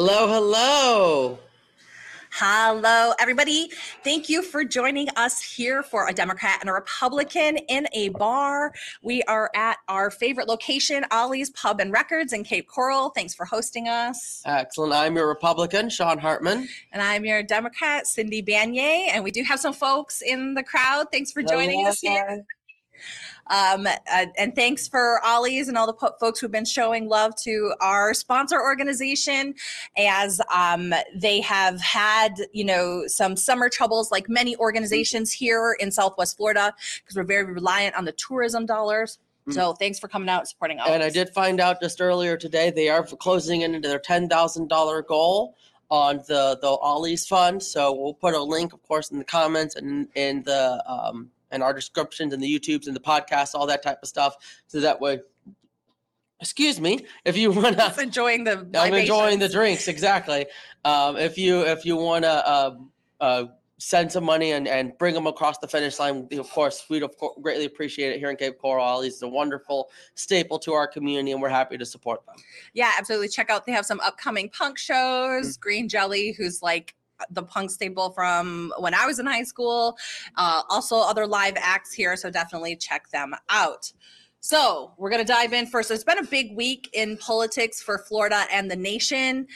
Hello, hello. Hello, everybody. Thank you for joining us here for A Democrat and a Republican in a Bar. We are at our favorite location, Ollie's Pub and Records in Cape Coral. Thanks for hosting us. Excellent. I'm your Republican, Sean Hartman. And I'm your Democrat, Cindy Banyai. And we do have some folks in the crowd. Thanks for joining us here. And thanks for Ollie's and all the folks who've been showing love to our sponsor organization as they have had, you know, some summer troubles like many organizations here in Southwest Florida because we're very reliant on the tourism dollars. So thanks for coming out and supporting Ollie's. And I did find out just earlier today they are closing in into their $10,000 goal on the Ollie's fund. So we'll put a link, of course, in the comments and in the and our descriptions and the YouTubes and the podcasts, all that type of stuff. So that way, excuse me, if you want to enjoying the libations. I'm enjoying the drinks. Exactly. If you want to send some money and bring them across the finish line, of course, we'd greatly appreciate it here in Cape Coral. Ollie's is a wonderful staple to our community, and we're happy to support them. Yeah, absolutely. Check out, they have some upcoming punk shows. Green Jelly, who's like the punk staple from when I was in high school, also other live acts here, so definitely check them out. So we're going to dive in first. It's been a big week in politics for Florida and the nation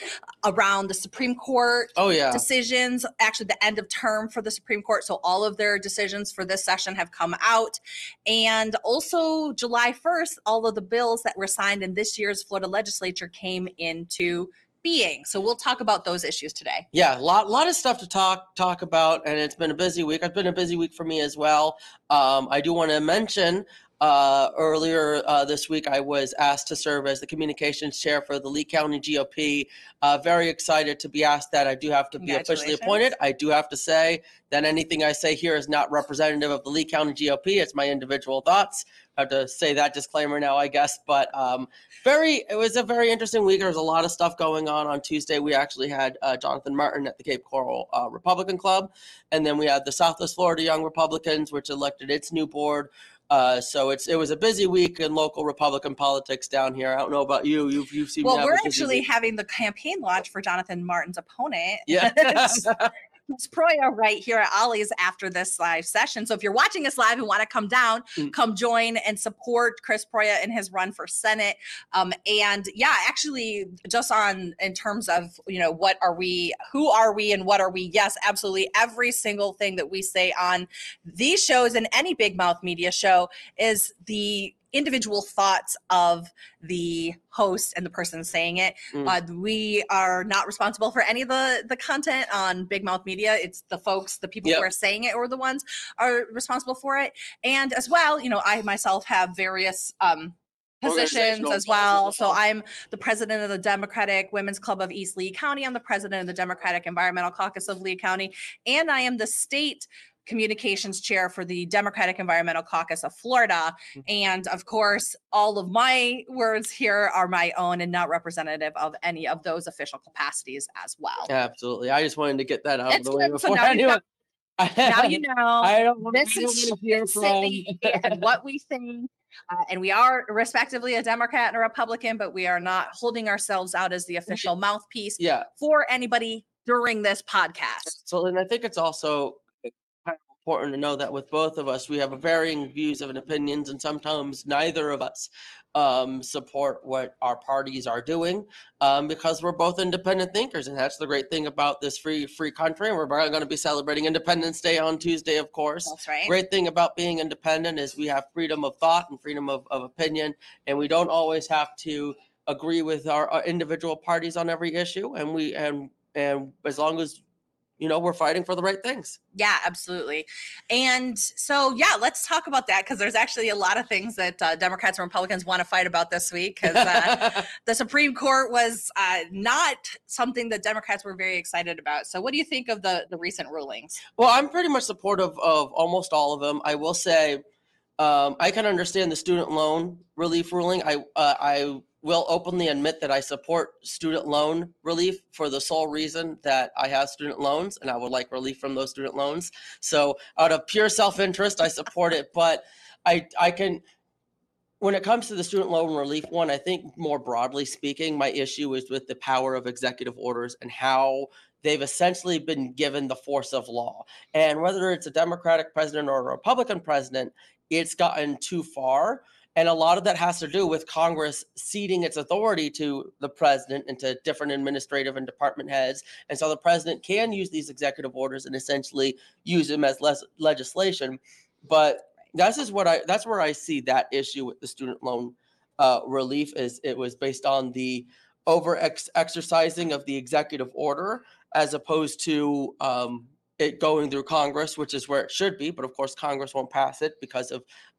around the Supreme Court decisions, actually the end of term for the Supreme Court. So all of their decisions for this session have come out. And also July 1st, all of the bills that were signed in this year's Florida legislature came into being. So we'll talk about those issues today. Yeah, a lot of stuff to talk about, and it's been a busy week. It's been a busy week for me as well. I do want to mention earlier this week I was asked to serve as the communications chair for the Lee County GOP. Very excited to be asked that. I do have to be officially appointed. I do have to say that anything I say here is not representative of the Lee County GOP. It's my individual thoughts. I have to say that disclaimer now, I guess, but it was a very interesting week. There was a lot of stuff going on. On Tuesday, we actually had Jonathan Martin at the Cape Coral Republican Club, and then we had the Southwest Florida Young Republicans, which elected its new board. So it was a busy week in local Republican politics down here. I don't know about you. You've seen. Well, we're actually having the campaign launch for Jonathan Martin's opponent. Yeah. Chris Proia right here at Ollie's after this live session. So if you're watching us live and want to come down, come join and support Chris Proia in his run for Senate. And yeah, actually just on in terms of, you know, what are we, who are we and what are we? Yes, absolutely. Every single thing that we say on these shows and any Big Mouth Media show is the individual thoughts of the host and the person saying it. We are not responsible for any of the content on Big Mouth Media. It's the folks, the people who are saying it or the ones are responsible for it. And as well, you know, I myself have various positions as well. So I'm the president of the Democratic Women's Club of East Lee County. I'm the president of the Democratic Environmental Caucus of Lee County. And I am the state communications chair for the Democratic Environmental Caucus of Florida. And of course, all of my words here are my own and not representative of any of those official capacities as well. Absolutely. I just wanted to get that out of the way before anyone. Now you know. I don't want to hear from and what we think. And we are respectively a Democrat and a Republican, but we are not holding ourselves out as the official mouthpiece for anybody during this podcast. So, and I think it's also important to know that with both of us, we have varying views and opinions, and sometimes neither of us support what our parties are doing because we're both independent thinkers, and that's the great thing about this free country. And we're going to be celebrating Independence Day on Tuesday, of course. That's right. Great thing about being independent is we have freedom of thought and freedom of opinion, and we don't always have to agree with our individual parties on every issue. And we and as long as you know, we're fighting for the right things. Yeah, absolutely. And so, yeah, let's talk about that because there's actually a lot of things that Democrats and Republicans want to fight about this week because the Supreme Court was not something that Democrats were very excited about. So what do you think of the recent rulings? Well, I'm pretty much supportive of almost all of them. I will say I can understand the student loan relief ruling. I will openly admit that I support student loan relief for the sole reason that I have student loans and I would like relief from those student loans. So out of pure self-interest, I support it, but I can, when it comes to the student loan relief one, I think more broadly speaking, my issue is with the power of executive orders and how they've essentially been given the force of law. And whether it's a Democratic president or a Republican president, it's gotten too far. And a lot of that has to do with Congress ceding its authority to the president and to different administrative and department heads. And so the president can use these executive orders and essentially use them as legislation. But that's where I see that issue with the student loan relief is it was based on the over-exercising of the executive order as opposed to it going through Congress, which is where it should be. But of course, Congress won't pass it because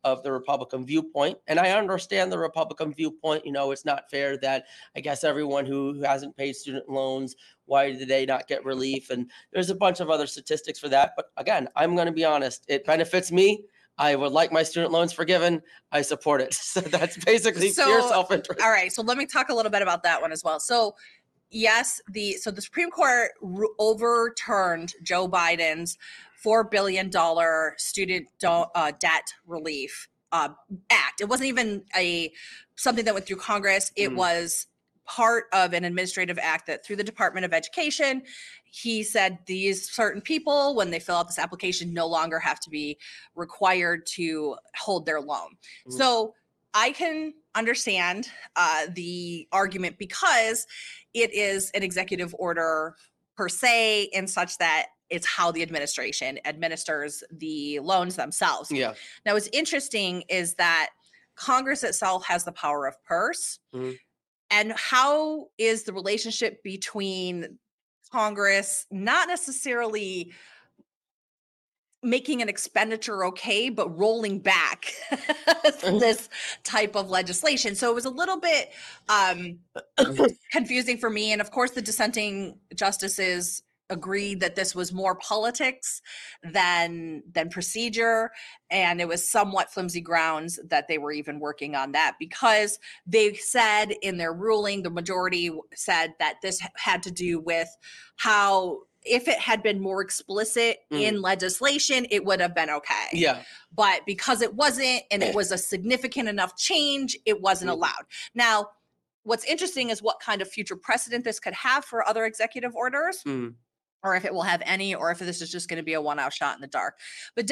of the Republican viewpoint. And I understand the Republican viewpoint. You know, it's not fair that I guess everyone who hasn't paid student loans, why did they not get relief? And there's a bunch of other statistics for that. But again, I'm going to be honest. It benefits me. I would like my student loans forgiven. I support it. So that's basically pure self-interest. All right. So let me talk a little bit about that one as well. So yes, the Supreme Court overturned Joe Biden's $4 billion student debt relief act. It wasn't even something that went through Congress. It was part of an administrative act that through the Department of Education, he said these certain people, when they fill out this application, no longer have to be required to hold their loan. Mm. So I can understand the argument because it is an executive order per se, and such that it's how the administration administers the loans themselves. Yeah. Now, what's interesting is that Congress itself has the power of purse. Mm-hmm. And how is the relationship between Congress not necessarily making an expenditure okay, but rolling back this type of legislation? So it was a little bit confusing for me. And of course, the dissenting justices agreed that this was more politics than procedure. And it was somewhat flimsy grounds that they were even working on that, because they said in their ruling, the majority said that this had to do with how, if it had been more explicit in legislation, it would have been okay. Yeah. But because it wasn't, and it was a significant enough change, it wasn't allowed. Now, what's interesting is what kind of future precedent this could have for other executive orders, or if it will have any, or if this is just going to be a one-off shot in the dark. But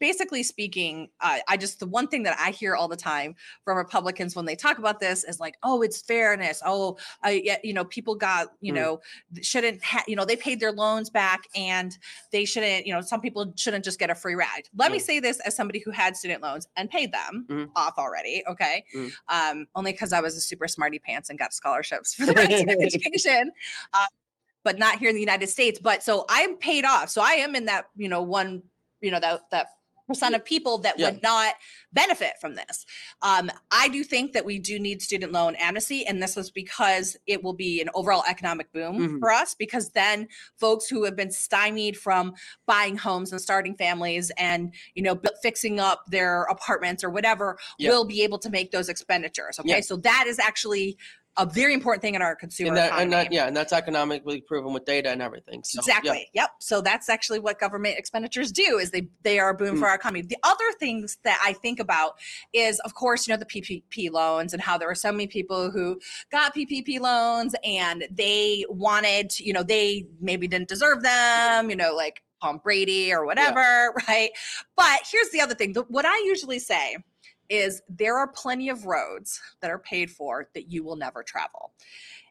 basically speaking, the one thing that I hear all the time from Republicans when they talk about this is like, oh, it's fairness. Oh, people got, they paid their loans back and they shouldn't, some people shouldn't just get a free ride. Let me say this as somebody who had student loans and paid them off already. Okay. Only because I was a super smarty pants and got scholarships for the rest of education. But not here in the United States. But so I'm paid off. So I am in that, that percent of people that would not benefit from this. I do think that we do need student loan amnesty. And this was because it will be an overall economic boom for us, because then folks who have been stymied from buying homes and starting families and, fixing up their apartments or whatever will be able to make those expenditures. Okay. Yeah. So that is actually a very important thing in our consumer economy. And that's economically proven with data and everything. So, exactly. Yeah. Yep. So that's actually what government expenditures do, is they are a boom for our economy. The other things that I think about is, of course, the PPP loans and how there were so many people who got PPP loans and they wanted, they maybe didn't deserve them, like Tom Brady or whatever, right? But here's the other thing. What I usually say is there are plenty of roads that are paid for that you will never travel.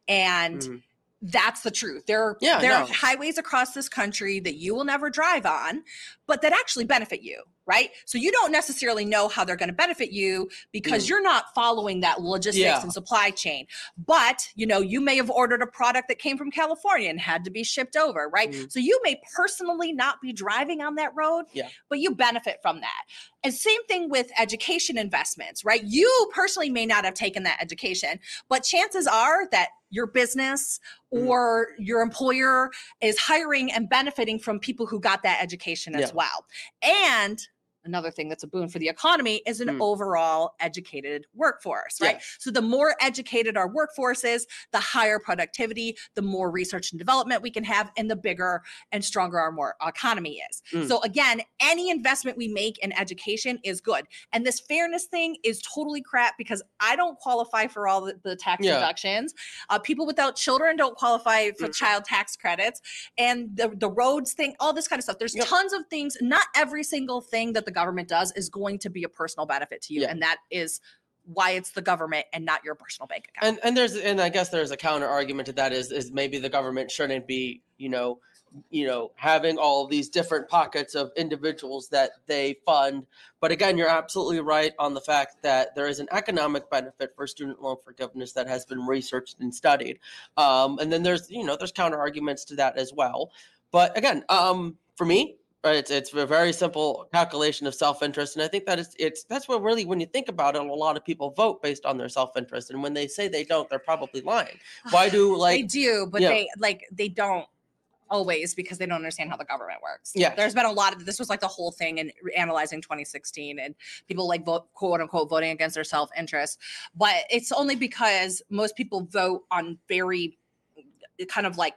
And that's the truth. There are highways across this country that you will never drive on, but that actually benefit you, right? So you don't necessarily know how they're going to benefit you because you're not following that logistics and supply chain. But, you may have ordered a product that came from California and had to be shipped over, right? So you may personally not be driving on that road, but you benefit from that. And same thing with education investments, right? You personally may not have taken that education, but chances are that your business or your employer is hiring and benefiting from people who got that education as well. And another thing that's a boon for the economy is an overall educated workforce, right? Yes. So the more educated our workforce is, the higher productivity, the more research and development we can have, and the bigger and stronger our more economy is. So again, any investment we make in education is good. And this fairness thing is totally crap because I don't qualify for all the tax deductions. People without children don't qualify for child tax credits, and the roads thing, all this kind of stuff. There's tons of things. Not every single thing that the government does is going to be a personal benefit to you. And that is why it's the government and not your personal bank account. And I guess there's a counter argument to that is maybe the government shouldn't be, you know, having all these different pockets of individuals that they fund. But again, you're absolutely right on the fact that there is an economic benefit for student loan forgiveness that has been researched and studied. And then there's counter arguments to that as well. But again, for me, it's a very simple calculation of self-interest, and I think that that's what really, when you think about it, a lot of people vote based on their self-interest, and when they say they don't, they're probably lying. Why do they do? But they don't always, because they don't understand how the government works. Yeah, there's been a lot of this was like the whole thing in analyzing 2016 and people like vote, quote unquote, voting against their self-interest, but it's only because most people vote on very kind of like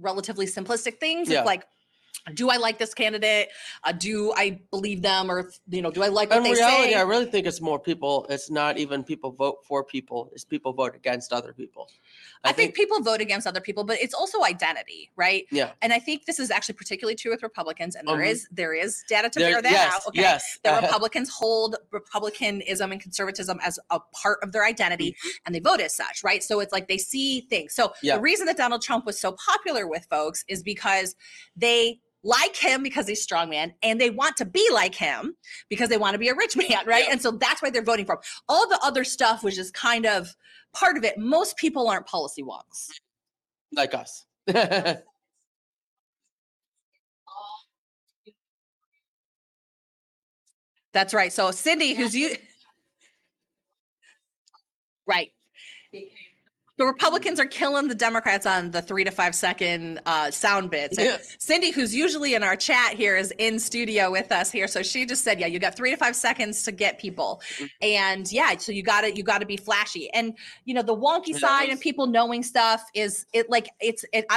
relatively simplistic things. It's like, do I like this candidate? Do I believe them? Or, do I like what they say? In reality, I really think it's more people. It's not even people vote for people. It's people vote against other people. I think people vote against other people, but it's also identity, right? Yeah. And I think this is actually particularly true with Republicans. And there is data to bear that out. Okay? Yes. The Republicans hold Republicanism and conservatism as a part of their identity, and they vote as such, right? So it's like they see things. So the reason that Donald Trump was so popular with folks is because they like him because he's a strong man, and they want to be like him because they want to be a rich man, right? And so that's why they're voting for him. All the other stuff was just kind of part of it. Most people aren't policy wonks. Like us. That's right. So Cindy, who's you? Right. The Republicans are killing the Democrats on the 3 to 5 second sound bits. Yeah. Cindy, who's usually in our chat here, is in studio with us here. So she just said, you got 3 to 5 seconds to get people. And so you gotta be flashy. And the wonky side and people knowing stuff I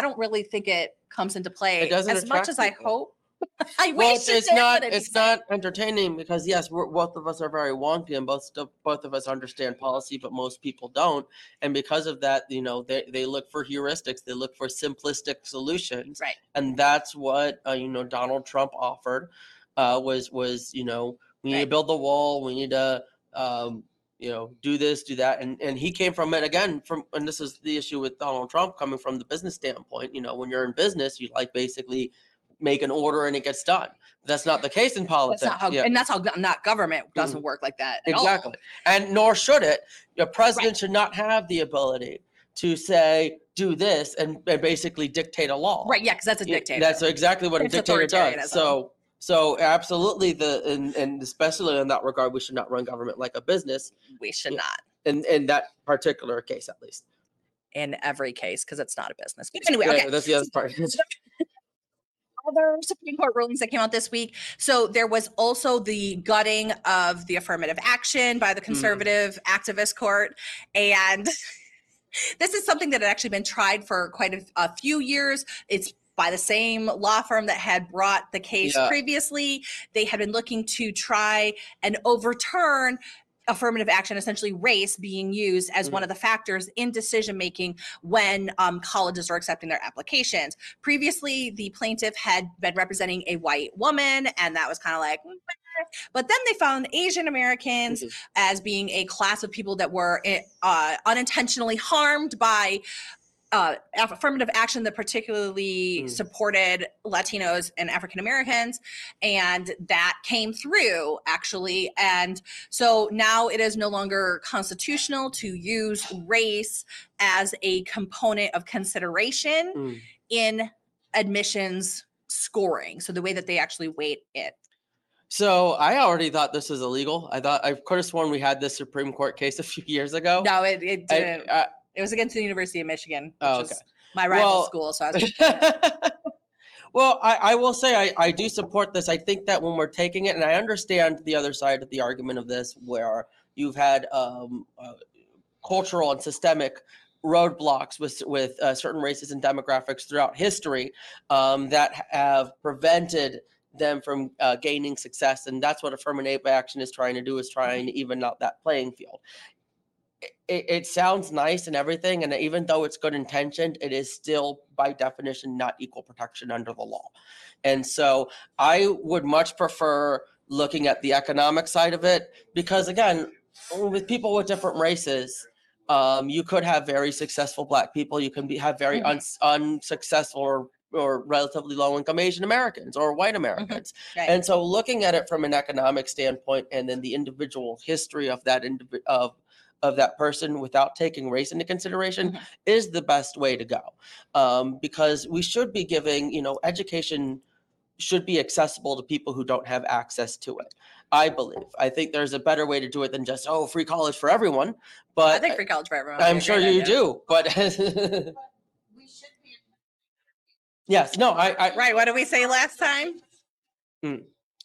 don't really think it comes into play as much as people. I hope. It's not entertaining because both of us are very wonky and both of us understand policy, but most people don't. And because of that, they look for heuristics, they look for simplistic solutions, right? And that's what Donald Trump offered was we need to build the wall, we need to do this, do that. And he came from it again, and this is the issue with Donald Trump coming from the business standpoint. When you're in business, you basically make an order and it gets done. That's not the case in politics. And that's how not government doesn't work like that at all. And nor should it. The president should not have the ability to say, do this, and basically dictate a law. Right, because that's a dictator. That's exactly what a dictator does. So absolutely, and especially in that regard, we should not run government like a business. We should not. In that particular case, at least. In every case, because it's not a business. But anyway, okay. That's the other part. Other Supreme Court rulings that came out this week. So there was also the gutting of the affirmative action by the conservative activist court. And this is something that had actually been tried for quite a few years. It's by the same law firm that had brought the case previously. They had been looking to try and overturn affirmative action, essentially race being used as one of the factors in decision-making when colleges are accepting their applications. Previously, the plaintiff had been representing a white woman, and that was kind of like, but then they found Asian Americans as being a class of people that were unintentionally harmed by affirmative action that particularly supported Latinos and African Americans, and that came through actually. And so now it is no longer constitutional to use race as a component of consideration in admissions scoring. So the way that they actually weight it. So I already thought this was illegal. I could have sworn we had this Supreme Court case a few years ago. No, it didn't. It was against the University of Michigan, which is my rival school. So I was Well, I will say I do support this. I think that when we're taking it, and I understand the other side of the argument of this, where you've had cultural and systemic roadblocks with certain races and demographics throughout history that have prevented them from gaining success. And that's what affirmative action is trying to do, is trying to even out that playing field. It sounds nice and everything, and even though it's good intentioned, it is still by definition not equal protection under the law. And so I would much prefer looking at the economic side of it, because again, with people with different races, you could have very successful Black people, you can have very unsuccessful or relatively low-income Asian Americans or white Americans. Right. And so looking at it from an economic standpoint, and then the individual history of that of that person without taking race into consideration is the best way to go. Because we should be giving, education should be accessible to people who don't have access to it, I believe. I think there's a better way to do it than just, free college for everyone. But I think free college for everyone. I'm sure you do, but... Yes. No. I right. What did we say last time?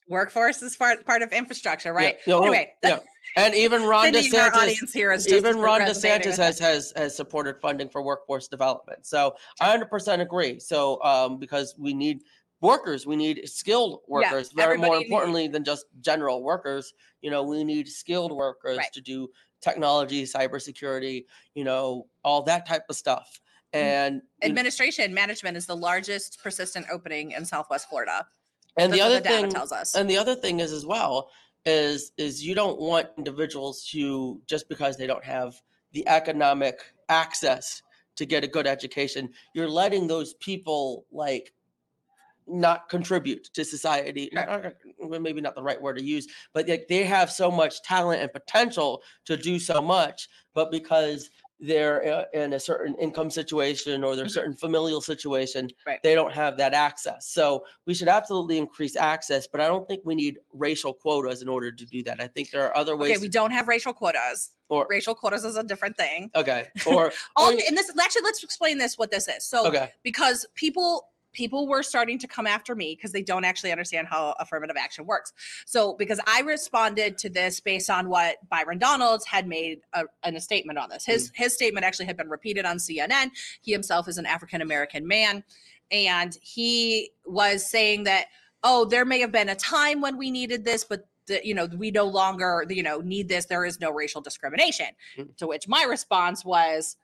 Workforce is part of infrastructure, right? Yeah. Anyway. Yeah. And even Ron DeSantis, here is even Ron DeSantis has supported funding for workforce development. So I 100% agree. So because we need workers, we need skilled workers. Yeah, more importantly than just general workers, we need skilled workers to do technology, cybersecurity, all that type of stuff. And administration management is the largest persistent opening in Southwest Florida. And the other thing tells us. And the other thing is as well is you don't want individuals who, just because they don't have the economic access to get a good education, you're letting those people not contribute to society. Maybe not the right word to use, but they have so much talent and potential to do so much, but because they're in a certain income situation or their certain familial situation, they don't have that access. So we should absolutely increase access, but I don't think we need racial quotas in order to do that. I think there are other ways. Okay, we don't have racial quotas. Or racial quotas is a different thing. Okay. Or and this actually, let's explain what this is. So because people were starting to come after me because they don't actually understand how affirmative action works. So because I responded to this based on what Byron Donalds had made a statement on this. His statement actually had been repeated on CNN. He himself is an African-American man. And he was saying that, there may have been a time when we needed this, but we no longer, need this. There is no racial discrimination. To which my response was,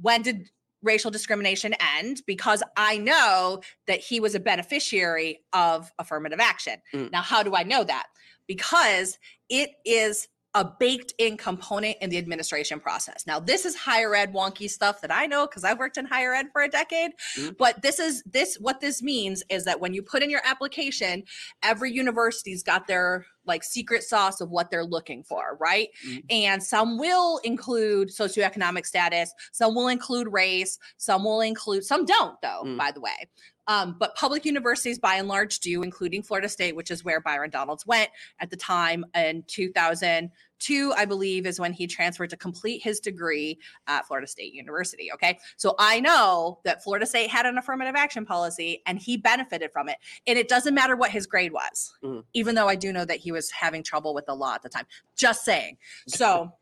when did racial discrimination end? Because I know that he was a beneficiary of affirmative action. Now, how do I know that? Because it is a baked-in component in the administration process. Now, this is higher ed wonky stuff that I know because I've worked in higher ed for a decade. But what this means is that when you put in your application, every university's got their secret sauce of what they're looking for, right? And some will include socioeconomic status, some will include race, some don't though, by the way. But public universities, by and large, do, including Florida State, which is where Byron Donalds went at the time in 2002, I believe, is when he transferred to complete his degree at Florida State University. Okay, so I know that Florida State had an affirmative action policy, and he benefited from it. And it doesn't matter what his grade was, even though I do know that he was having trouble with the law at the time. Just saying. So,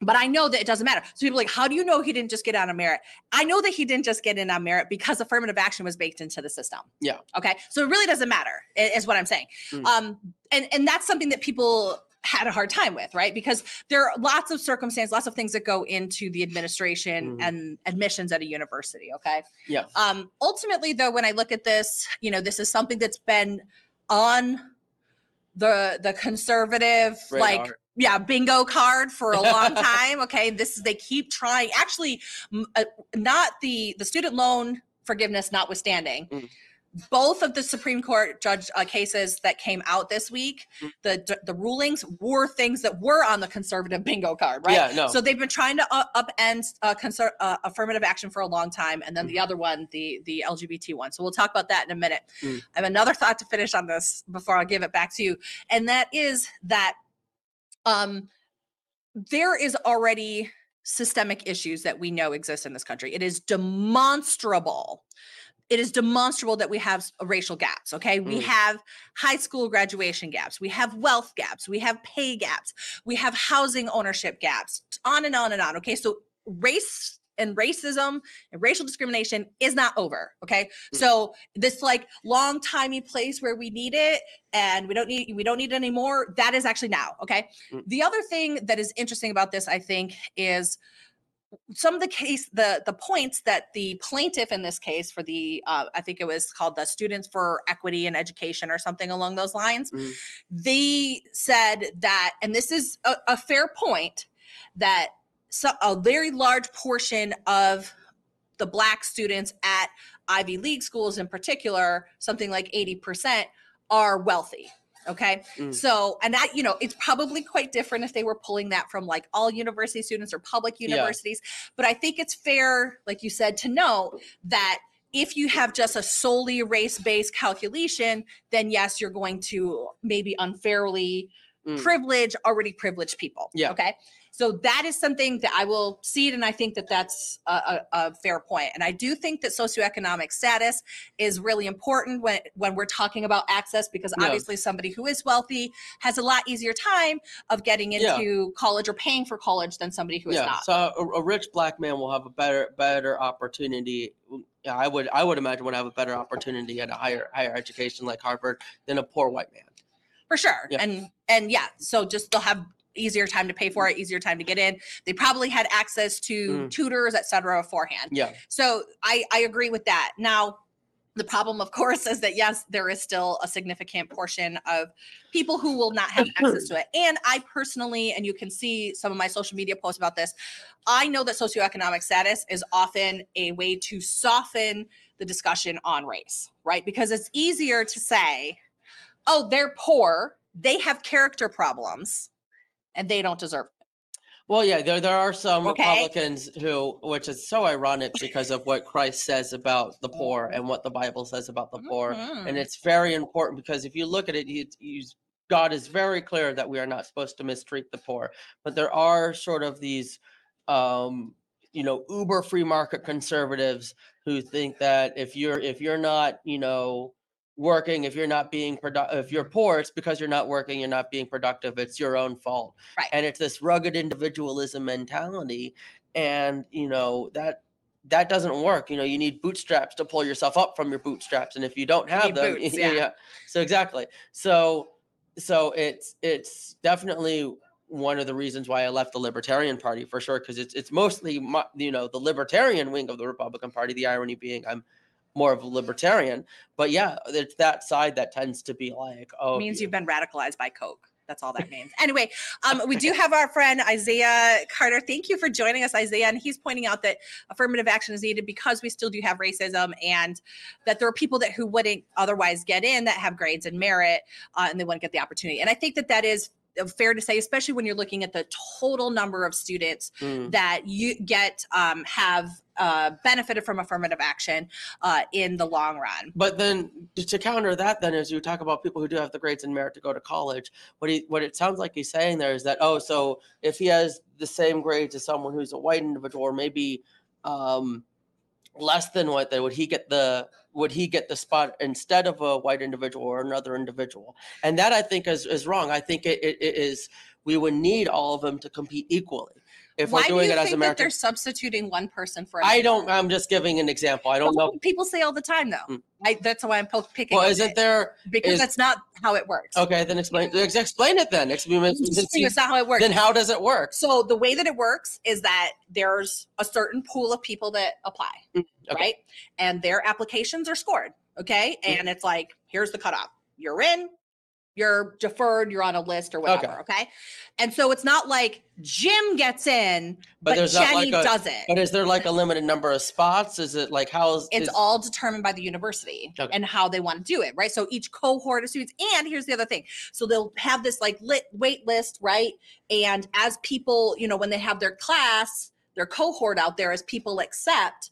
but I know that it doesn't matter. So people are like, how do you know he didn't just get out on merit? I know that he didn't just get in on merit because affirmative action was baked into the system. Yeah. Okay. So it really doesn't matter, is what I'm saying. And that's something that people had a hard time with, right? Because there are lots of circumstances, lots of things that go into the administration and admissions at a university. Okay. Yeah. Ultimately though, when I look at this, this is something that's been on the conservative, bingo card for a long time. Okay. They keep trying, actually, not the student loan forgiveness notwithstanding, both of the Supreme Court judge cases that came out this week, the rulings were things that were on the conservative bingo card, right? Yeah, no. So they've been trying to upend affirmative action for a long time. And then the other one, the LGBT one. So we'll talk about that in a minute. I have another thought to finish on this before I give it back to you. And that is that there is already systemic issues that we know exist in this country. It is demonstrable it is demonstrable that we have racial gaps, okay? We have high school graduation gaps. We have wealth gaps. We have pay gaps. We have housing ownership gaps, on and on and on, okay? So race and racism and racial discrimination is not over, okay? So this like long-timey place where we need it and we don't need it anymore, that is actually now, okay? The other thing that is interesting about this, I think, is some of the case, the points that the plaintiff in this case for the, I think it was called the Students for Equity in Education or something along those lines, they said that, and this is a fair point, that a very large portion of the Black students at Ivy League schools in particular, something like 80%, are wealthy. Okay. So, and that, you know, it's probably quite different if they were pulling that from like all university students or public universities. Yeah. But I think it's fair, like you said, to know that if you have just a solely race-based calculation, then yes, you're going to maybe unfairly privilege already privileged people. Yeah. Okay. So that is something that I will see it. And I think that that's a fair point. And I do think that socioeconomic status is really important when we're talking about access, because obviously somebody who is wealthy has a lot easier time of getting into college or paying for college than somebody who is not. So a rich Black man will have a better opportunity. I would imagine would have a better opportunity at a higher education like Harvard than a poor white man. For sure. Yeah. And yeah, so just they'll have easier time to pay for it, easier time to get in. They probably had access to tutors, et cetera, beforehand. Yeah. So I agree with that. Now, the problem, of course, is that, yes, there is still a significant portion of people who will not have access to it. And I personally, and you can see some of my social media posts about this, I know that socioeconomic status is often a way to soften the discussion on race, right? Because it's easier to say, oh, they're poor, they have character problems, and they don't deserve it. Well, yeah, there are some Republicans who, which is so ironic because of what Christ says about the poor and what the Bible says about the poor. And it's very important because if you look at it, God is very clear that we are not supposed to mistreat the poor. But there are sort of these, uber free market conservatives who think that if you're not, working, if you're poor, it's because you're not working, you're not being productive, it's your own fault, right? And it's this rugged individualism mentality, and that doesn't work. You need bootstraps to pull yourself up from your bootstraps, and if you don't have them, boots, yeah. So exactly, so it's definitely one of the reasons why I left the Libertarian Party, for sure, because it's mostly the libertarian wing of the Republican Party. The irony being I'm more of a libertarian, but yeah, it's that side that tends to be like, oh, it means you've been radicalized by Coke. That's all that means. Anyway, we do have our friend Isaiah Carter. Thank you for joining us, Isaiah. And he's pointing out that affirmative action is needed because we still do have racism, and that there are people who wouldn't otherwise get in that have grades and merit, and they wouldn't get the opportunity. And I think that is fair to say, especially when you're looking at the total number of students that you get benefited from affirmative action in the long run. But then to counter that, then, as you talk about people who do have the grades and merit to go to college, what it sounds like he's saying there is that, oh, so if he has the same grades as someone who's a white individual, or maybe less than what they would he get the spot instead of a white individual or another individual. And that I think is wrong. I think it is, we would need all of them to compete equally. If why we're doing do you it think as Americans, they're substituting one person for another? I'm just giving an example. I don't know. People say all the time, though. That's why I'm picking. Well, isn't there? Because that's not how it works. Okay, then explain. Explain it then. It's not how it works. Then how does it work? So the way that it works is that there's a certain pool of people that apply, right? And their applications are scored. Okay, and it's like, here's the cutoff. You're in. You're deferred, you're on a list or whatever, okay? And so it's not like Jim gets in, but Jenny doesn't. But is there like a limited number of spots? Is it like It's all determined by the university and how they want to do it, right? So each cohort of students, and here's the other thing. So they'll have this like wait list, right? And as people, when they have their cohort out there, as people accept,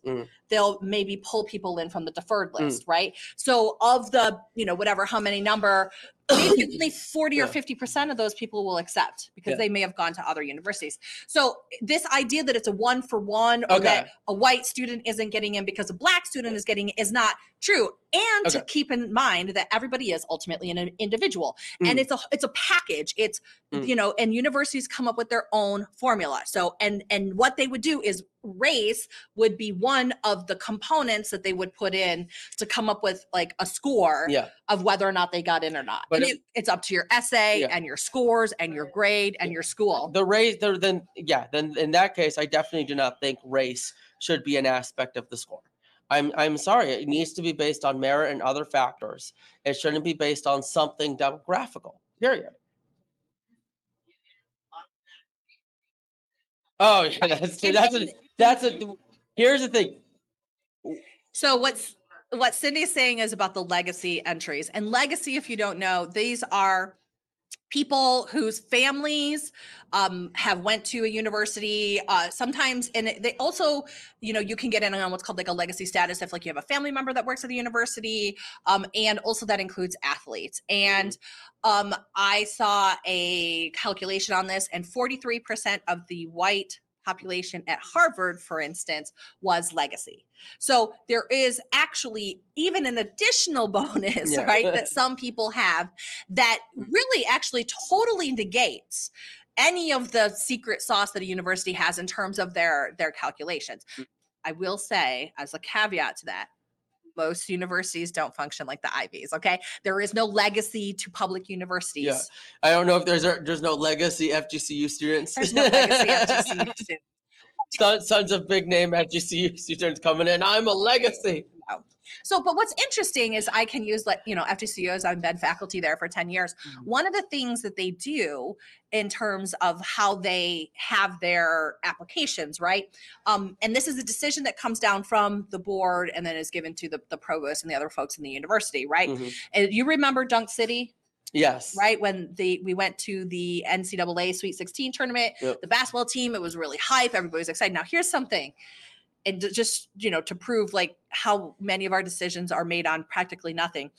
they'll maybe pull people in from the deferred list, right? So of the, you know, whatever, how many number, maybe only 40 or 50% of those people will accept because they may have gone to other universities. So this idea that it's a one for one, or that a white student isn't getting in because a black student is getting in is not true. And to keep in mind that everybody is ultimately an individual, and it's a package. It's, you know, and universities come up with their own formula. So, and what they would do is race would be one of the components that they would put in to come up with like a score of whether or not they got in or not. But it's up to your essay and your scores and your grade and your school. The race, then in that case, I definitely do not think race should be an aspect of the score. I'm sorry. It needs to be based on merit and other factors. It shouldn't be based on something demographical, period. Oh, yeah, here's the thing. So what Cindy is saying is about the legacy entries. And legacy, if you don't know, these are people whose families have went to a university sometimes, and they also, you know, you can get in on what's called like a legacy status if like you have a family member that works at the university, and also that includes athletes. And I saw a calculation on this, and 43% of the white population at Harvard, for instance, was legacy. So there is actually even an additional bonus, right, that some people have that really actually totally negates any of the secret sauce that a university has in terms of their calculations. I will say, as a caveat to that, most universities don't function like the Ivies, okay? There is no legacy to public universities. Yeah. I don't know if there's no legacy FGCU students. There's no legacy FGCU students. Sons of big name FGCU students coming in. I'm a legacy. So, but what's interesting is I can use, like, you know, FGCUs, I've been faculty there for 10 years. One of the things that they do in terms of how they have their applications, right? And this is a decision that comes down from the board and then is given to the provost and the other folks in the university, right? And you remember Dunk City? Yes. Right. When we went to the NCAA Sweet 16 tournament, the basketball team, it was really hype. Everybody was excited. Now here's something. And just, you know, to prove like how many of our decisions are made on practically nothing.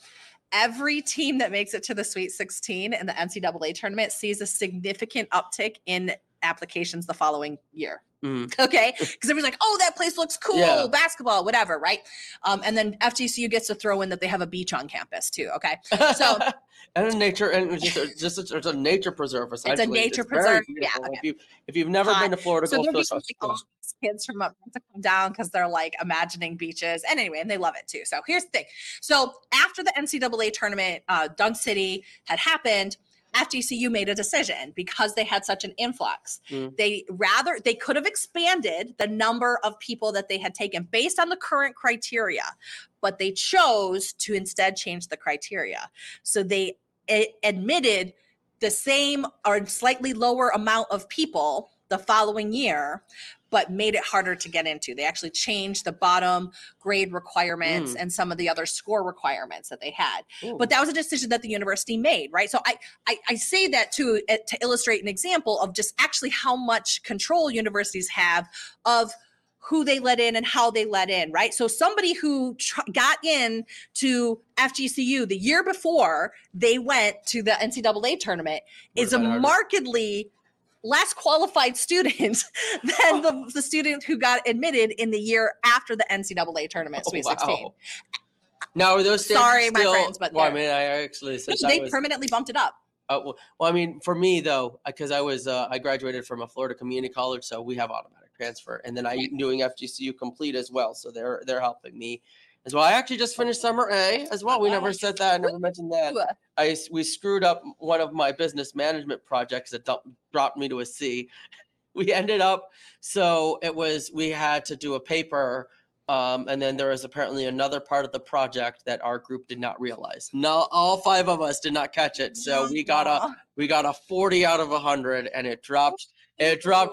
Every team that makes it to the Sweet 16 in the NCAA tournament sees a significant uptick in applications the following year. Okay. Because everyone's like, oh, that place looks cool, basketball, whatever, right? And then FGCU gets to throw in that they have a beach on campus too. Okay. So and a nature, and it's a nature preserve, essentially. It's a nature preserve. Yeah. Okay. If you've never been to Florida, so go to a kids from up to come down because they're like imagining beaches, and anyway, and they love it too. So here's the thing. So after the NCAA tournament, Dunk City had happened, FGCU made a decision because they had such an influx. They could have expanded the number of people that they had taken based on the current criteria, but they chose to instead change the criteria. So they admitted the same or slightly lower amount of people the following year, but made it harder to get into. They actually changed the bottom grade requirements and some of the other score requirements that they had. But that was a decision that the university made, right? So I say that to illustrate an example of just actually how much control universities have of who they let in and how they let in, right? So somebody who got in to FGCU the year before they went to the NCAA tournament is a markedly less qualified student than the student who got admitted in the year after the NCAA tournament, Sweet 16. Now, are those standards sorry, still, my friends, but well, I mean, I actually they permanently bumped it up. Well, I mean, for me though, because I graduated from a Florida community college, so we have automatic transfer, and then I'm doing FGCU complete as well, so they're helping me as well. I actually just finished summer A as well. We never said that. I never mentioned that. We screwed up one of my business management projects that dropped me to a C. We ended up, so it was, we had to do a paper. And then there was apparently another part of the project that our group did not realize. No, all five of us did not catch it. So we got a 40 out of 100, and it dropped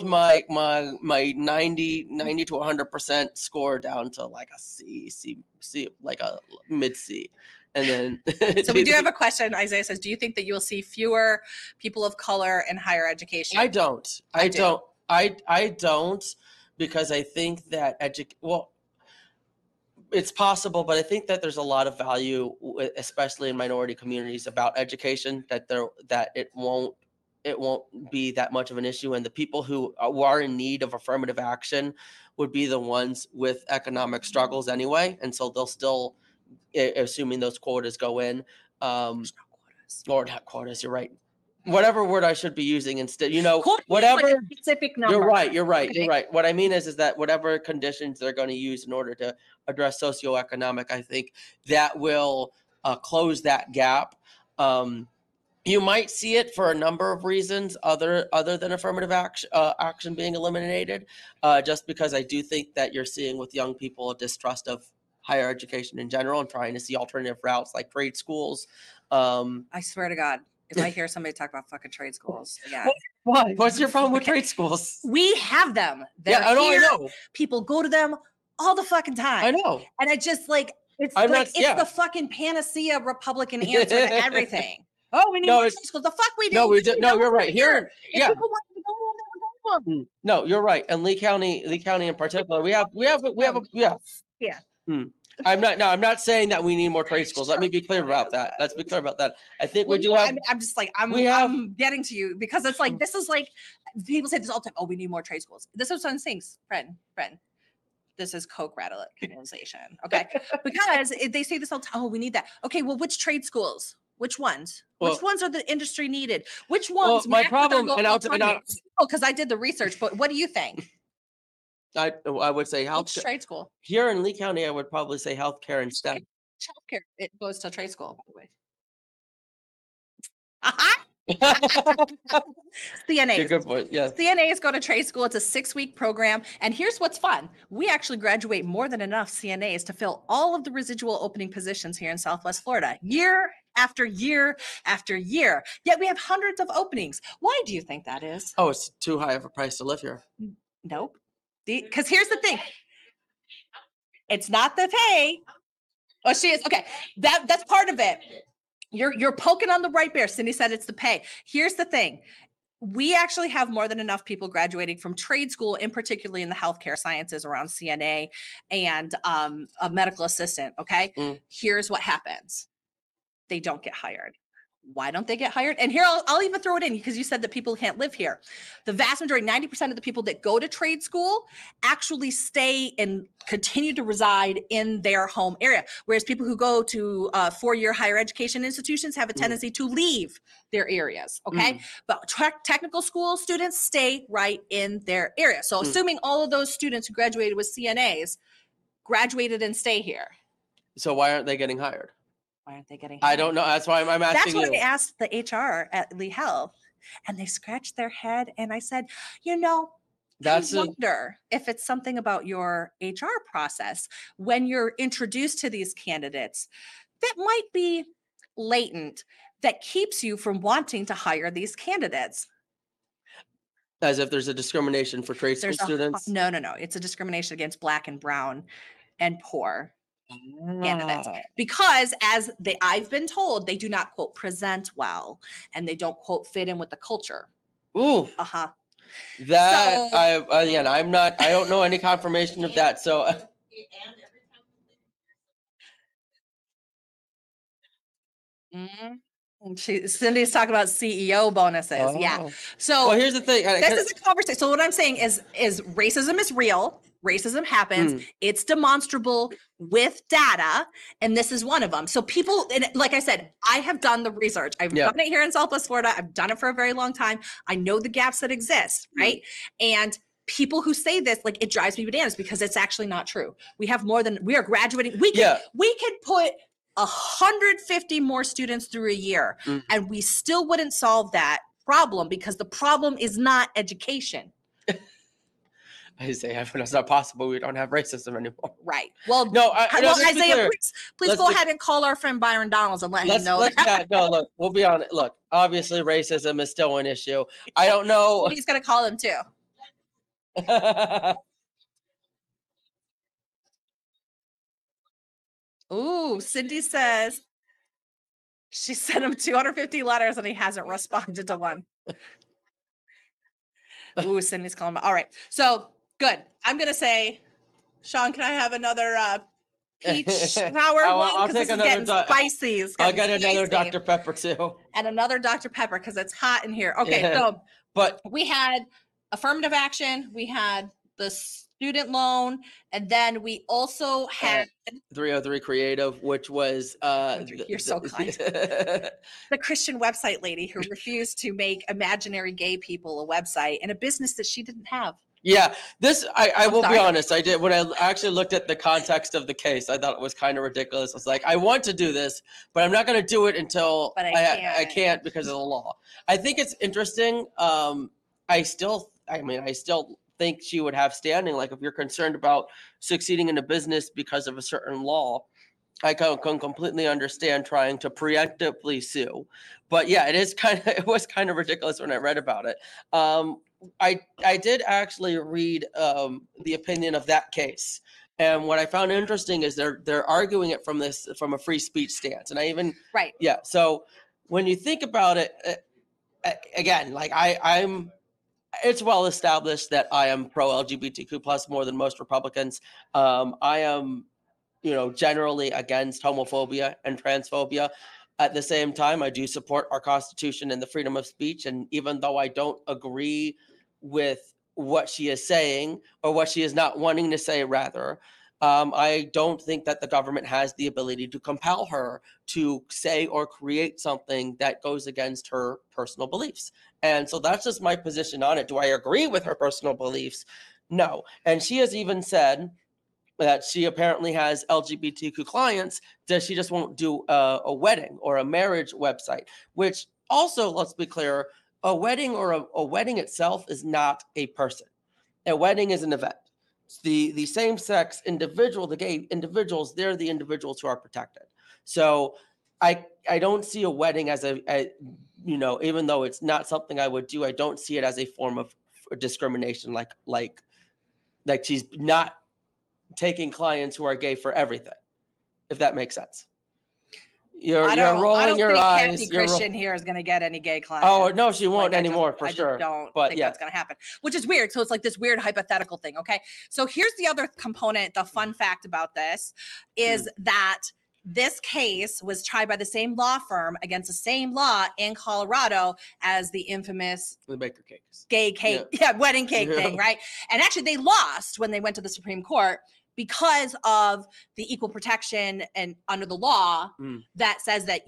my 90 to 100% score down to like a C, like a mid C. And then so we do have a question. Isaiah says, do you think that you will see fewer people of color in higher education? I don't because I think that It's possible, but I think that there's a lot of value, especially in minority communities, about education, that it won't be that much of an issue. And the people who are in need of affirmative action would be the ones with economic struggles anyway. And so they'll still, assuming those quotas go in, not quotas, you're right. Whatever word I should be using instead, whatever like a specific number. You're right. What I mean is that whatever conditions they're going to use in order to address socioeconomic, I think that will close that gap. You might see it for a number of reasons other than affirmative action being eliminated, just because I do think that you're seeing with young people a distrust of higher education in general and trying to see alternative routes like trade schools. I swear to God, if I hear somebody talk about fucking trade schools, yeah. What's your problem with trade schools? We have them. They're here. I know. People go to them all the fucking time. I know. And I just like, it's the fucking panacea Republican answer to everything. Oh, we need trade schools. The fuck we do. No, you're right. Here, yeah. People wanted to go on, they were going on. No, you're right. And Lee County in particular, we have. Hmm. I'm not saying that we need more trade schools. Let me be clear about that. Let's be clear about that. I think we do have. I'm getting to you because it's like, this is like, people say this all the time. Oh, we need more trade schools. This is what I'm saying, friend. This is Coke radicalization. Okay. Because they say this all the time. Oh, we need that. Okay. Well, which trade schools? Which ones? Well, which ones are the industry needed? Which ones? Well, my problem, because I did the research, but what do you think? I would say health trade school. Here in Lee County, I would probably say healthcare and STEM. Healthcare, it goes to trade school, by the way. CNAs. Good point. Yeah. CNAs go to trade school. It's a 6-week program. And here's what's fun. We actually graduate more than enough CNAs to fill all of the residual opening positions here in Southwest Florida, year after year after year. Yet we have hundreds of openings. Why do you think that is? Oh, it's too high of a price to live here. Nope. Because here's the thing. It's not the pay. Oh, she is. Okay. That's part of it. You're poking on the right bear. Cindy said it's the pay. Here's the thing. We actually have more than enough people graduating from trade school, and particularly in the healthcare sciences around CNA and a medical assistant. Okay. Mm. Here's what happens. They don't get hired. Why don't they get hired? And here, I'll even throw it in because you said that people can't live here. The vast majority, 90% of the people that go to trade school actually stay and continue to reside in their home area. Whereas people who go to four-year higher education institutions have a tendency to leave their areas, okay? But technical school students stay right in their area. So assuming all of those students who graduated with CNAs graduated and stay here. So why aren't they getting hired? Why aren't they getting hired? I don't know. That's why I'm asking you. That's why I asked the HR at Lee Health, and they scratched their head. And I said, I wonder if it's something about your HR process when you're introduced to these candidates that might be latent that keeps you from wanting to hire these candidates. As if there's a discrimination for trade school students? No. It's a discrimination against Black and brown and poor candidates, because I've been told, they do not quote present well, and they don't quote fit in with the culture. Ooh. Uh-huh. That so, I don't know any confirmation of that. So Cindy's talking about CEO bonuses. Oh. Yeah. So here's the thing. This is a conversation. So what I'm saying is racism is real. Racism happens. It's demonstrable with data. And this is one of them. So people, and like I said, I have done the research. I've done it here in Southwest Florida. I've done it for a very long time. I know the gaps that exist, right? And people who say this, like, it drives me bananas because it's actually not true. We have more than, we are graduating. We could put 150 more students through a year and we still wouldn't solve that problem because the problem is not education. I say, it's not possible. We don't have racism anymore. Right. Well, Isaiah, please go ahead and call our friend Byron Donalds and let him know. Look, we'll be on it. Look, obviously racism is still an issue. I don't know. He's going to call him too. Ooh, Cindy says she sent him 250 letters and he hasn't responded to one. Ooh, Cindy's calling. All right. So, good. I'm going to say, Sean, can I have another peach sour one because it's getting spicy. I'll get another Dr. Pepper too. And another Dr. Pepper because it's hot in here. Okay, yeah. So but we had affirmative action. We had the student loan, and then we also had 303 Creative, which was you're so kind. The Christian website lady who refused to make imaginary gay people a website and a business that she didn't have. Yeah, this I will be honest. I did when I actually looked at the context of the case. I thought it was kind of ridiculous. I was like, I want to do this, but I'm not going to do it until I can't because of the law. I think it's interesting. I still think she would have standing. Like, if you're concerned about succeeding in a business because of a certain law, I can completely understand trying to preemptively sue. But yeah, it was kind of ridiculous when I read about it. I did actually read the opinion of that case, and what I found interesting is they're arguing it from a free speech stance, and I even right yeah. So when you think about it, again, like I'm. It's well established that I am pro LGBTQ+ more than most Republicans. I am, generally against homophobia and transphobia. At the same time, I do support our Constitution and the freedom of speech. And even though I don't agree with what she is saying or what she is not wanting to say, rather, I don't think that the government has the ability to compel her to say or create something that goes against her personal beliefs. And so that's just my position on it. Do I agree with her personal beliefs? No. And she has even said that she apparently has LGBTQ clients, that she just won't do a wedding or a marriage website, which also, let's be clear, a wedding or a wedding itself is not a person. A wedding is an event. The same-sex individual, the gay individuals, they're the individuals who are protected. So I don't see a wedding as even though it's not something I would do, I don't see it as a form of discrimination, like she's not taking clients who are gay for everything, if that makes sense. You're rolling your eyes. I don't think Kathy Christian here is going to get any gay clients. Oh, no, she won't anymore, for sure. I don't think that's going to happen, which is weird. So it's like this weird hypothetical thing, okay? So here's the other component, the fun fact about this, is that this case was tried by the same law firm against the same law in Colorado as the infamous Baker cakes. Gay cake, wedding cake thing, right? And actually, they lost when they went to the Supreme Court, because of the equal protection and under the law that says that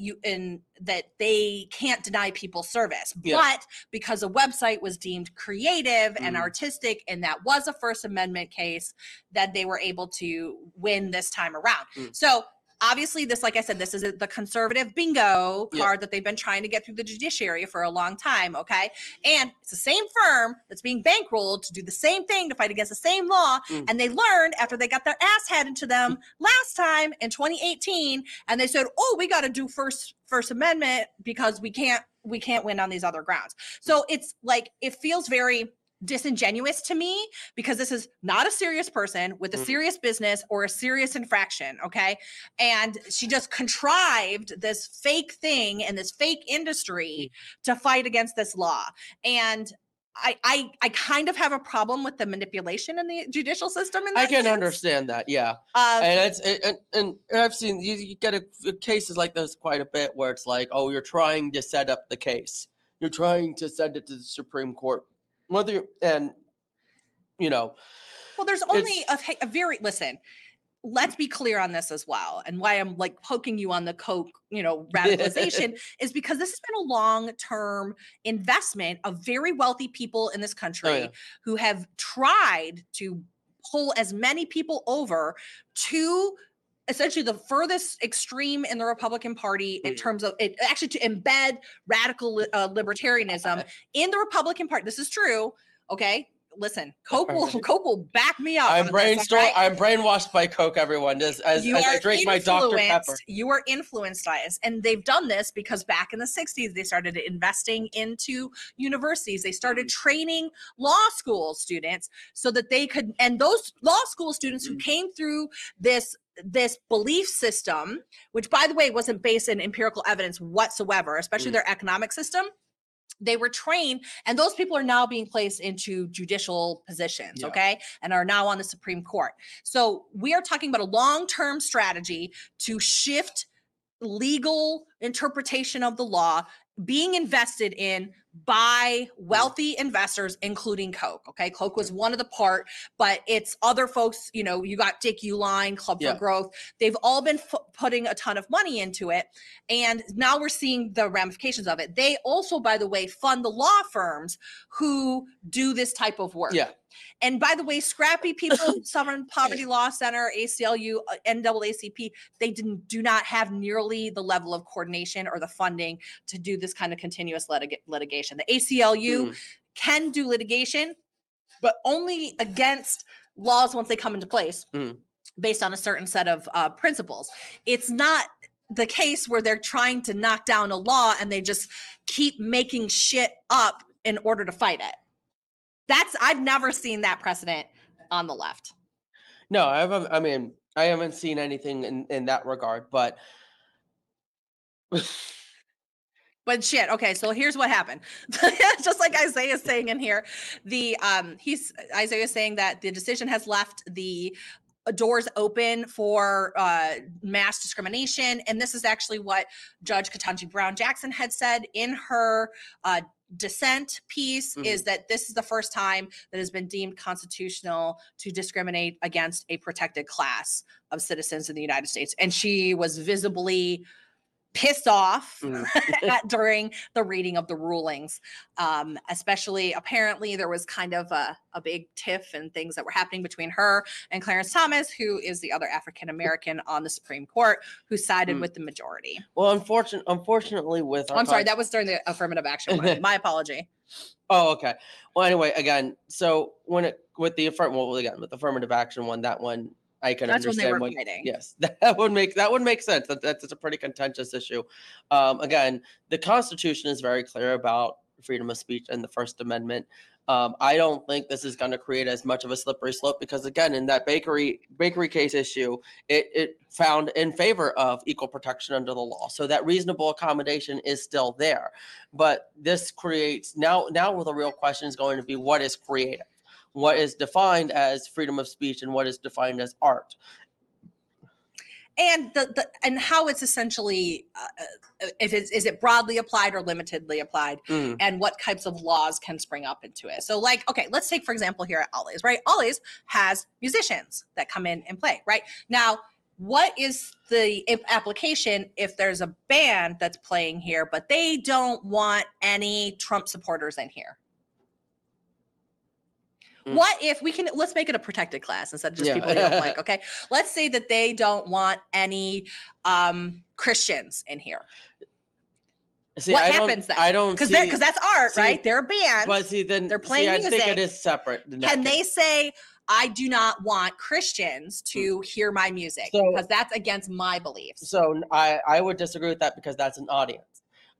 that they can't deny people service. Yeah. But because a website was deemed creative and artistic, and that was a First Amendment case, that they were able to win this time around. So obviously this, like I said, this is the conservative bingo card that they've been trying to get through the judiciary for a long time, okay? And it's the same firm that's being bankrolled to do the same thing, to fight against the same law, and they learned after they got their ass handed to them last time in 2018, and they said, oh, we got to do First Amendment because we can't win on these other grounds. So it's like, it feels very disingenuous to me, because this is not a serious person with a serious business or a serious infraction, okay? And she just contrived this fake thing and this fake industry to fight against this law. And I kind of have a problem with the manipulation in the judicial system. In that I can understand that, yeah. And I've seen, you get cases like this quite a bit, where it's like, oh, you're trying to set up the case. You're trying to send it to the Supreme Court. Well, there's only a very, listen, let's be clear on this as well. And why I'm like poking you on the coke, radicalization is because this has been a long-term investment of very wealthy people in this country who have tried to pull as many people over to essentially the furthest extreme in the Republican Party in terms of it, actually to embed radical libertarianism in the Republican Party. This is true. Okay. Listen, Coke will back me up. I'm brainwashed by Coke, everyone, as I drink my Dr. Pepper. You are influenced by us. And they've done this because back in the 60s, they started investing into universities. They started training law school students so that they could, and those law school students who came through this belief system, which by the way, wasn't based in empirical evidence whatsoever, especially their economic system, They were trained, and those people are now being placed into judicial positions, yeah. Okay, and are now on the Supreme Court. So we are talking about a long-term strategy to shift legal interpretation of the law being invested in by wealthy investors, including Koch. Okay, Koch was one of the part, but it's other folks, you know, you got Dick Uline, Club for Growth. They've all been putting a ton of money into it. And now we're seeing the ramifications of it. They also, by the way, fund the law firms who do this type of work. Yeah. And by the way, scrappy people, Southern Poverty Law Center, ACLU, NAACP, they do not have nearly the level of coordination or the funding to do this kind of continuous litigation. The ACLU can do litigation, but only against laws once they come into place based on a certain set of principles. It's not the case where they're trying to knock down a law and they just keep making shit up in order to fight it. I've never seen that precedent on the left. No, I haven't seen anything in that regard, but. But shit. Okay. So here's what happened. Just like Isaiah is saying in here, Isaiah is saying that the decision has left the doors open for mass discrimination. And this is actually what Judge Ketanji Brown Jackson had said in her dissent piece, is that this is the first time that has been deemed constitutional to discriminate against a protected class of citizens in the United States. And she was visibly pissed off during the reading of the rulings. Especially, apparently, there was kind of a big tiff and things that were happening between her and Clarence Thomas, who is the other African-American on the Supreme Court, who sided with the majority. Well, unfortunately with... sorry, that was during the affirmative action one. My apology. Oh, okay. Well, anyway, again, so with the affirmative action one, that one... I can understand when they were fighting. Yes, that would make sense. That's a pretty contentious issue. Again, the Constitution is very clear about freedom of speech and the First Amendment. I don't think this is going to create as much of a slippery slope because, again, in that bakery case issue, it found in favor of equal protection under the law. So that reasonable accommodation is still there. But this creates now the real question is going to be what is creative. What is defined as freedom of speech and what is defined as art, and and how it's essentially if it's, is it broadly applied or limitedly applied, and what types of laws can spring up into it. So, like, okay, let's take for example here at Ollie's, right? Ollie's has musicians that come in and play, right? Now, what is the application if there's a band that's playing here, but they don't want any Trump supporters in here? What if let's make it a protected class instead of just people we don't like, okay? Let's say that they don't want any Christians in here. See, what happens then? I don't because that's art, right? They're a band. But see, then they're playing music. I think it is separate. Can they say, I do not want Christians to hear my music because that's against my beliefs? So I would disagree with that because that's an audience.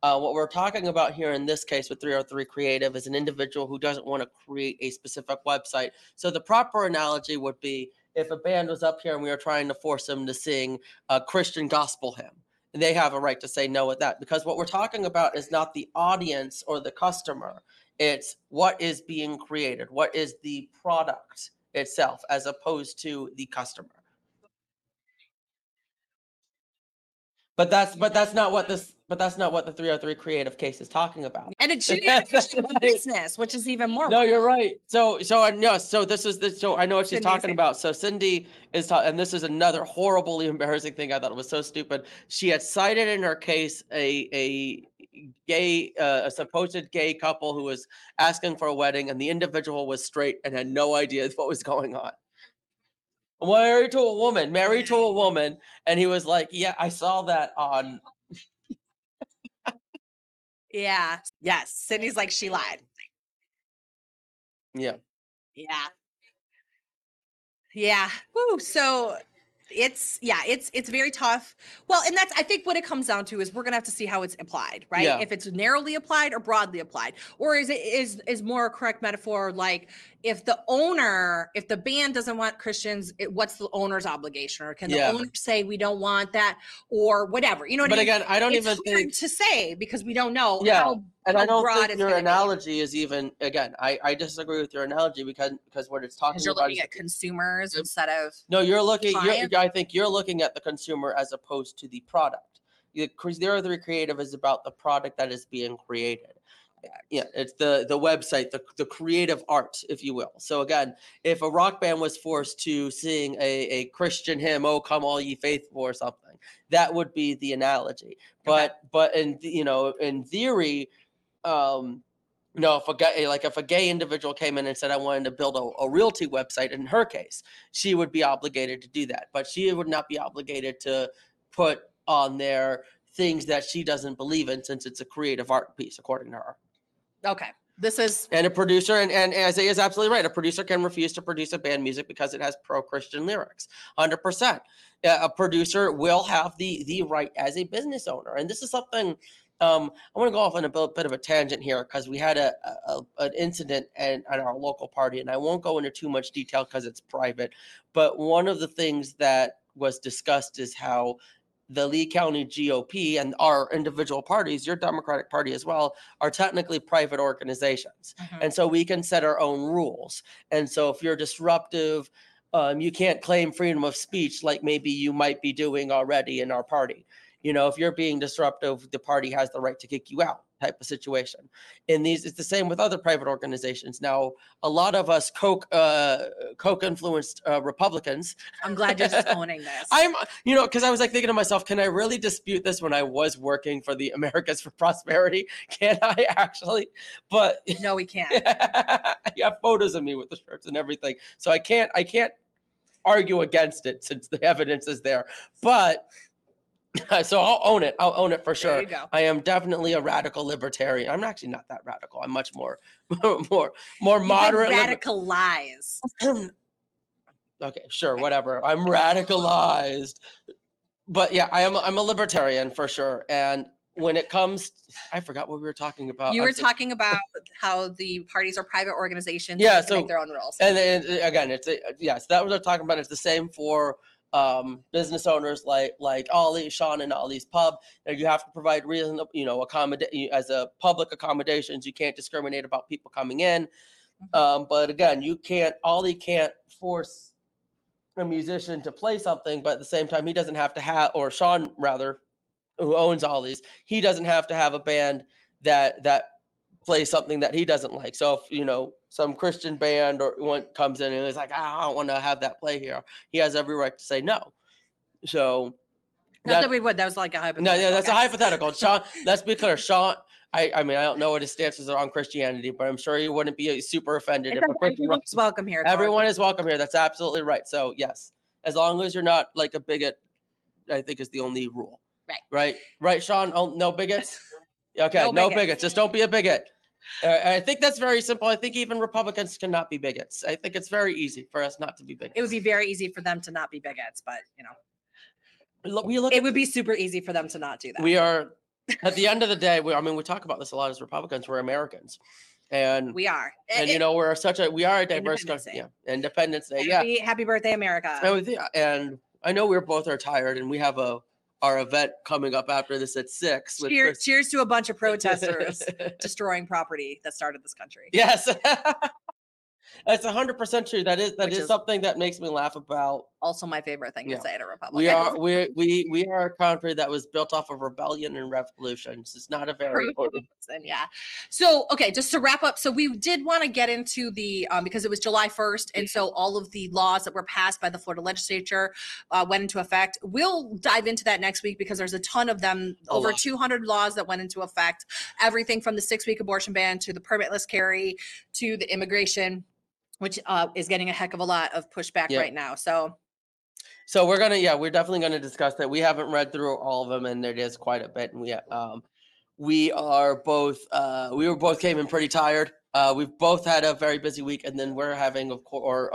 What we're talking about here in this case with 303 Creative is an individual who doesn't want to create a specific website. So the proper analogy would be if a band was up here and we were trying to force them to sing a Christian gospel hymn. And they have a right to say no at that because what we're talking about is not the audience or the customer. It's what is being created, what is the product itself as opposed to the customer. But that's not what the 303 Creative case is talking about. And it should be a business, which is even more. No, you're right. So I know what she's talking about. So Cindy is and this is another horribly embarrassing thing. I thought it was so stupid. She had cited in her case a supposed gay couple who was asking for a wedding, and the individual was straight and had no idea what was going on. Married to a woman, and he was like, "Yeah, I saw that on." Yeah. Yes. Cindy's like, she lied. Yeah. Yeah. Yeah. Woo. So it's very tough. Well, and that's, I think what it comes down to is we're going to have to see how it's applied, right? Yeah. If it's narrowly applied or broadly applied, or is more a correct metaphor. Like if the band doesn't want Christians, what's the owner's obligation? Or can the owner say, we don't want that or whatever, you know what I mean? But again, I don't even think to say, because we don't know how And I don't think your analogy is even, again, I disagree with your analogy because what it's talking about. You're looking at consumers instead of. No, you're looking, I think you're looking at the consumer as opposed to the product. The 303 Creative is about the product that is being created. Yeah, it's the website, the creative art, if you will. So again, if a rock band was forced to sing a Christian hymn, "Oh Come All Ye Faithful" or something, that would be the analogy. But in theory, if a gay individual came in and said, "I wanted to build a realty website," in her case, she would be obligated to do that, but she would not be obligated to put on there things that she doesn't believe in, since it's a creative art piece, according to her. Okay. And a producer, and Isaiah is absolutely right. A producer can refuse to produce a band music because it has pro-Christian lyrics, 100%. A producer will have the right as a business owner. And this is something, I want to go off on a bit of a tangent here, because we had an incident at our local party, and I won't go into too much detail because it's private. But one of the things that was discussed is how the Lee County GOP and our individual parties, your Democratic Party as well, are technically private organizations. Mm-hmm. And so we can set our own rules. And so if you're disruptive, you can't claim freedom of speech like maybe you might be doing already in our party. If you're being disruptive, the party has the right to kick you out, type of situation. And it's the same with other private organizations. Now, a lot of us Coke-influenced Republicans. I'm glad you're just owning this. Because I was thinking to myself, can I really dispute this when I was working for the Americas for Prosperity? Can I actually? But no, we can't. You have photos of me with the shirts and everything, so I can't argue against it since the evidence is there. But. So I'll own it for sure. There you go. I am definitely a radical libertarian. I'm actually not that radical. I'm much more moderate. Radicalized. Okay, sure, whatever. I'm radicalized. But yeah, I'm a libertarian for sure. And when it comes, I forgot what we were talking about. You were talking about how the parties are private organizations. Yeah, so make their own rules. And then again, that was what I'm talking about. It's the same for. Business owners like Ollie, Sean, and Ollie's Pub. Now, you have to provide reasonable, as a public accommodations. You can't discriminate about people coming in. But again, Ollie can't force a musician to play something, but at the same time, he doesn't have to have, or Sean rather, who owns Ollie's, he doesn't have to have a band that plays something that he doesn't like. So if, some Christian band or one comes in and is like, I don't want to have that play here, he has every right to say no. So not that we would. That was like a hypothetical. No, yeah, that's a hypothetical. Sean, let's be clear. Sean, I don't know what his stances are on Christianity, but I'm sure he wouldn't be super offended. Everyone's welcome here. Everyone is welcome here. That's absolutely right. So yes, as long as you're not like a bigot, I think is the only rule. Right, Sean? Oh, no bigots? Okay, no bigots. Just don't be a bigot. I think that's very simple. I think even Republicans cannot be bigots. I think it's very easy for us not to be bigots. It would be very easy for them to not be bigots, but it would be super easy for them to not do that. We are, at the end of the day, we talk about this a lot as Republicans. We're Americans, and we are, and we're a diverse country. Yeah, Independence Day. Happy birthday, America! And I know we're both are tired, and we have our event coming up after this at 6:00. Cheers to a bunch of protesters destroying property that started this country. Yes. That's 100% true. That is something that makes me laugh about. Also my favorite thing to say to Republicans. We are a country that was built off of rebellion and revolutions. It's not a very important thing. Yeah. So, okay, just to wrap up. So we did want to get into the, because it was July 1st. And so all of the laws that were passed by the Florida legislature went into effect. We'll dive into that next week because there's a ton of them, over 200 laws that went into effect. Everything from the 6-week abortion ban to the permitless carry to the immigration, which is getting a heck of a lot of pushback right now. So we're definitely going to discuss that. We haven't read through all of them, and it is quite a bit. And we both came in pretty tired. We've both had a very busy week, and then we're having, of course,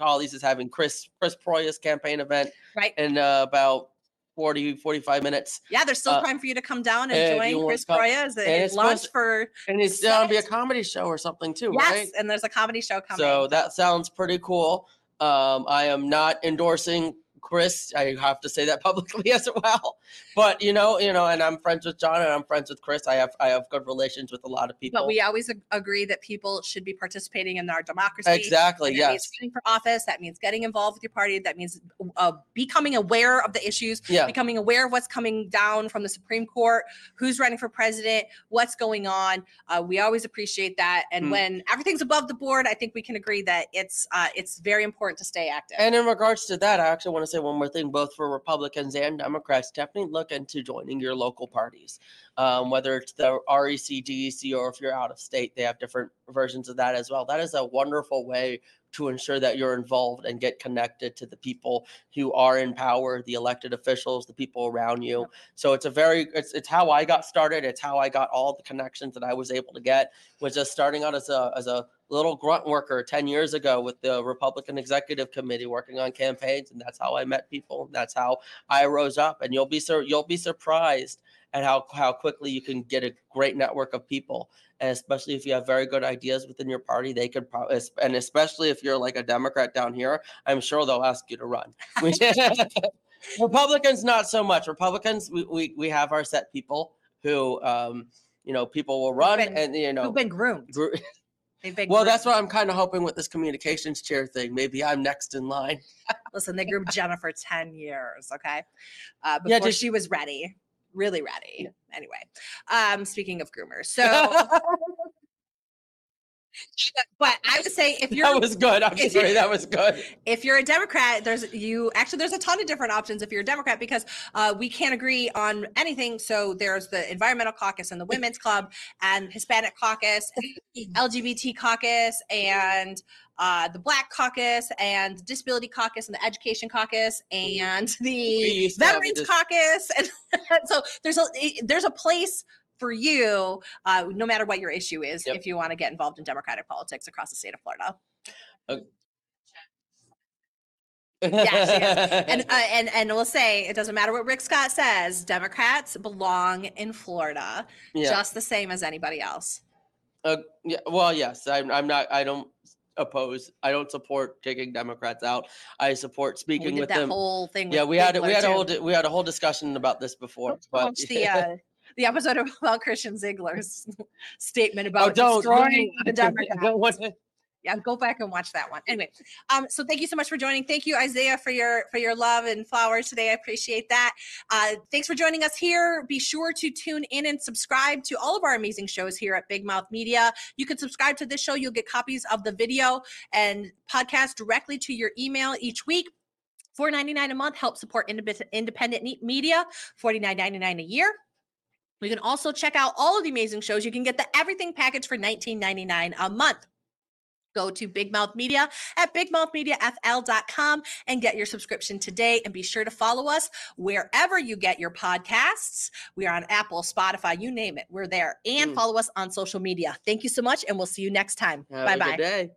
Ollie's is having Chris Proia's campaign event in about 45 minutes. Yeah, there's still time for you to come down and join Chris Proia as a launch for... And it's going to be a comedy show or something too, right? Yes, and there's a comedy show coming. So that sounds pretty cool. I am not endorsing Chris. I have to say that publicly as well. But you know, and I'm friends with John and I'm friends with Chris. I have good relations with a lot of people. But we always agree that people should be participating in our democracy. Exactly. That means running for office. That means getting involved with your party. That means becoming aware of the issues. Yeah. Becoming aware of what's coming down from the Supreme Court. Who's running for president? What's going on? We always appreciate that. And when everything's above the board, I think we can agree that it's very important to stay active. And in regards to that, I actually want to say one more thing, both for Republicans and Democrats, definitely look into joining your local parties, whether it's the REC, DEC, or if you're out of state, they have different versions of that as well. That is a wonderful way to ensure that you're involved and get connected to the people who are in power, the elected officials, the people around you. So it's how I got started. It's how I got all the connections that I was able to get, was just starting out as a little grunt worker 10 years ago with the Republican Executive Committee working on campaigns. And that's how I met people. And that's how I rose up. And you'll be surprised at how quickly you can get a great network of people. And especially if you have very good ideas within your party, they could probably, and especially if you're like a Democrat down here, I'm sure they'll ask you to run. Republicans, not so much. Republicans, we have our set people who, people will run who've been groomed. Well, that's what I'm kind of hoping with this communications chair thing. Maybe I'm next in line. Listen, they groomed Jenna for 10 years, okay? Before she was ready. Really ready. Yeah. Anyway, speaking of groomers. So, but I would say that was good. I'm sorry, that was good. If you're a Democrat, there's a ton of different options if you're a Democrat, because we can't agree on anything. So there's the Environmental Caucus and the Women's Club and Hispanic Caucus, LGBT Caucus, and the Black Caucus and the Disability Caucus and the Education Caucus and the Veterans Caucus. And so there's a place for you, no matter what your issue is, if you want to get involved in Democratic politics across the state of Florida. Okay. Yeah, she is. And we'll say it doesn't matter what Rick Scott says. Democrats belong in Florida just the same as anybody else. I don't support taking Democrats out. I support speaking with them. Whole thing. Yeah, we had a whole discussion about this before. But the episode about Christian Ziegler's statement about destroying the Democrats. Yeah, go back and watch that one. Anyway, so thank you so much for joining. Thank you, Isaiah, for your love and flowers today. I appreciate that. Thanks for joining us here. Be sure to tune in and subscribe to all of our amazing shows here at Big Mouth Media. You can subscribe to this show. You'll get copies of the video and podcast directly to your email each week. $4.99 a month helps support independent media. $49.99 a year. You can also check out all of the amazing shows. You can get the everything package for $19.99 a month. Go to Big Mouth Media at bigmouthmediafl.com and get your subscription today. And be sure to follow us wherever you get your podcasts. We are on Apple, Spotify, you name it. We're there. And follow us on social media. Thank you so much, and we'll see you next time. Bye-bye.